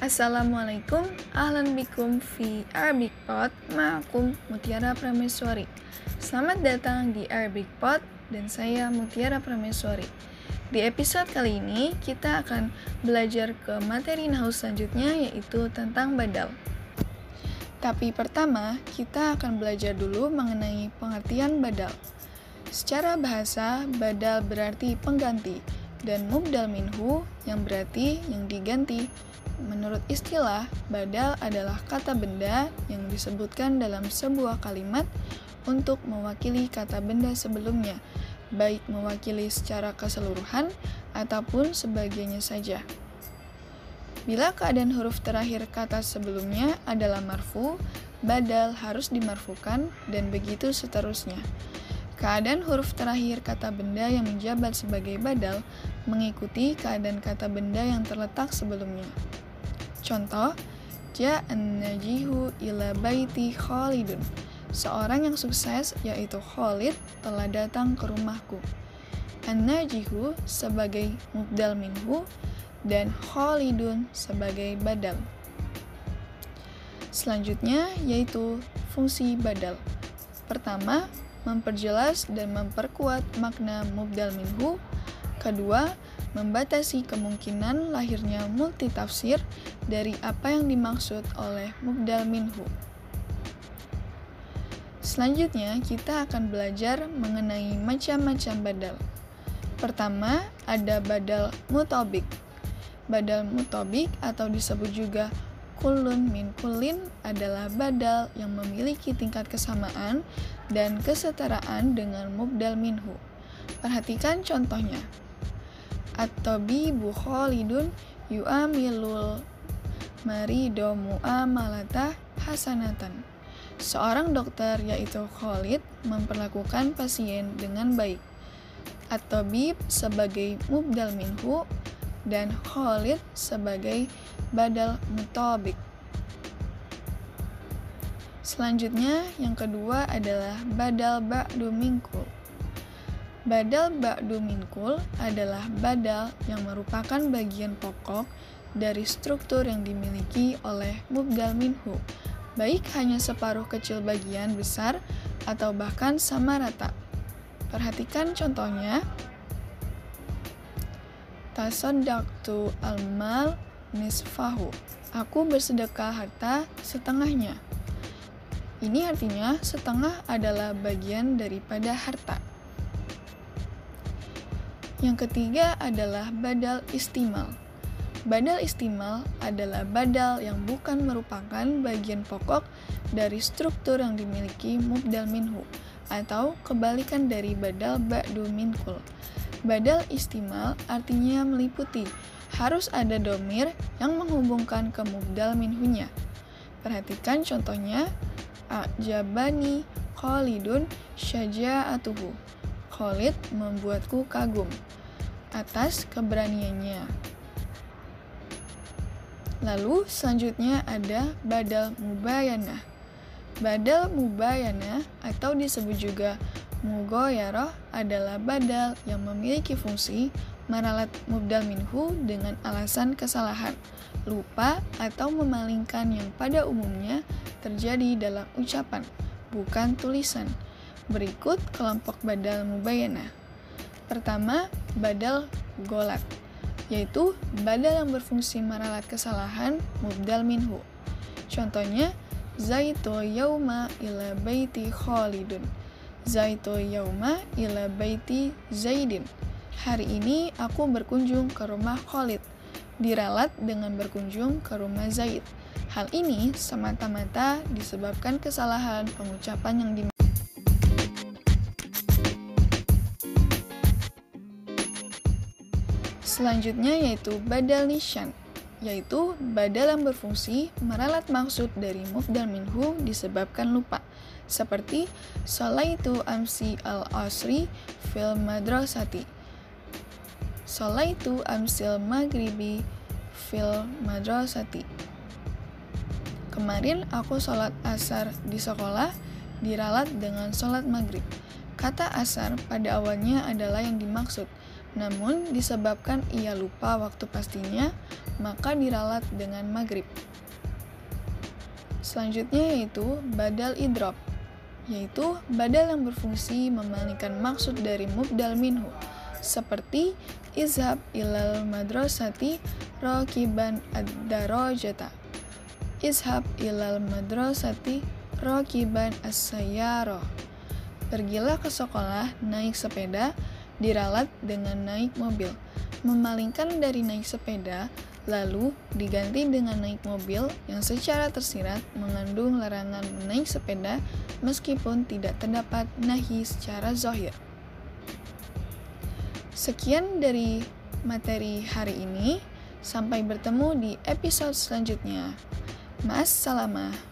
Assalamualaikum, ahlan bikum fi Arabic Pod, ma'akum Mutiara Prameswari. Selamat datang di Arabic Pod dan saya Mutiara Prameswari. Di episode kali ini kita akan belajar ke materi nahwu selanjutnya, yaitu tentang badal. Tapi pertama kita akan belajar dulu mengenai pengertian badal. Secara bahasa, badal berarti pengganti dan mubdal minhu yang berarti yang diganti. Menurut istilah, badal adalah kata benda yang disebutkan dalam sebuah kalimat untuk mewakili kata benda sebelumnya, baik mewakili secara keseluruhan ataupun sebagiannya saja. Bila keadaan huruf terakhir kata sebelumnya adalah marfu, badal harus dimarfukan dan begitu seterusnya. Keadaan huruf terakhir kata benda yang menjabat sebagai badal mengikuti keadaan kata benda yang terletak sebelumnya. Contoh, ja'an najihu ila baiti Khalidun. Seorang yang sukses, yaitu Khalid, telah datang ke rumahku. An-najihu sebagai mubdal minhu dan Khalidun sebagai badal. Selanjutnya yaitu fungsi badal. Pertama, memperjelas dan memperkuat makna mubdal minhu. Kedua, membatasi kemungkinan lahirnya multitafsir dari apa yang dimaksud oleh mubdal minhu. Selanjutnya, kita akan belajar mengenai macam-macam badal. Pertama, ada badal mutabik. Badal mutabik atau disebut juga kulun min kulin adalah badal yang memiliki tingkat kesamaan dan kesetaraan dengan mubdal minhu. Perhatikan contohnya. At-tabibu Khalidun yu'amilul marido mu'amalata hasanatan. Seorang dokter, yaitu Khalid, memperlakukan pasien dengan baik. At-tabib sebagai mubdal minhu dan Khalid sebagai badal mutabik. Selanjutnya, yang kedua adalah badal ba'du minkul. Badal ba'du minkul adalah badal yang merupakan bagian pokok dari struktur yang dimiliki oleh mubdal minhu, baik hanya separuh kecil bagian besar atau bahkan sama rata. Perhatikan contohnya. Tasaddaqtu al-mal nisfahu. Aku bersedekah harta setengahnya. Ini artinya setengah adalah bagian daripada harta. Yang ketiga adalah badal istimal. Badal istimal adalah badal yang bukan merupakan bagian pokok dari struktur yang dimiliki mubdal minhu atau kebalikan dari badal ba'du minkul. Badal istimal artinya meliputi, harus ada domir yang menghubungkan ke mubdal minhunya. Perhatikan contohnya, ajabani Khalidun syaja'atuhu. Khalid membuatku kagum atas keberaniannya. Lalu selanjutnya ada badal mubayanah. Badal mubayanah atau disebut juga Mugoyaroh adalah badal yang memiliki fungsi maralat mubdal minhu dengan alasan kesalahan, lupa atau memalingkan yang pada umumnya terjadi dalam ucapan, bukan tulisan. Berikut kelompok badal mubayanah. Pertama, badal golat, yaitu badal yang berfungsi maralat kesalahan mubdal minhu. Contohnya, zaitu yauma ila baiti Khalidun. Zaitu yauma ila baiti Zaidin. Hari ini aku berkunjung ke rumah Khalid. Diralat dengan berkunjung ke rumah Zaid. Hal ini semata-mata disebabkan kesalahan pengucapan yang dimaksud. Selanjutnya yaitu badal nisyan, yaitu badal yang berfungsi meralat maksud dari mubdal minhu disebabkan lupa, seperti sholaitu amsi al-asri fil madrasati, sholaitu amsil maghribi fil madrasati. Kemarin aku sholat asar di sekolah, diralat dengan sholat maghrib. Kata asar pada awalnya adalah yang dimaksud, namun disebabkan ia lupa waktu pastinya, maka diralat dengan maghrib. Selanjutnya yaitu badal idrob, yaitu badal yang berfungsi memalingkan maksud dari mubdal minhu, seperti izhab ilal madrasati raqiban ad-darajata, izhab ilal madrasati raqiban as-sayyarah. Pergilah ke sekolah naik sepeda, diralat dengan naik mobil, memalingkan dari naik sepeda lalu diganti dengan naik mobil yang secara tersirat mengandung larangan menaik sepeda meskipun tidak terdapat nahi secara zahir. Sekian dari materi hari ini, sampai bertemu di episode selanjutnya. Ma'assalamah.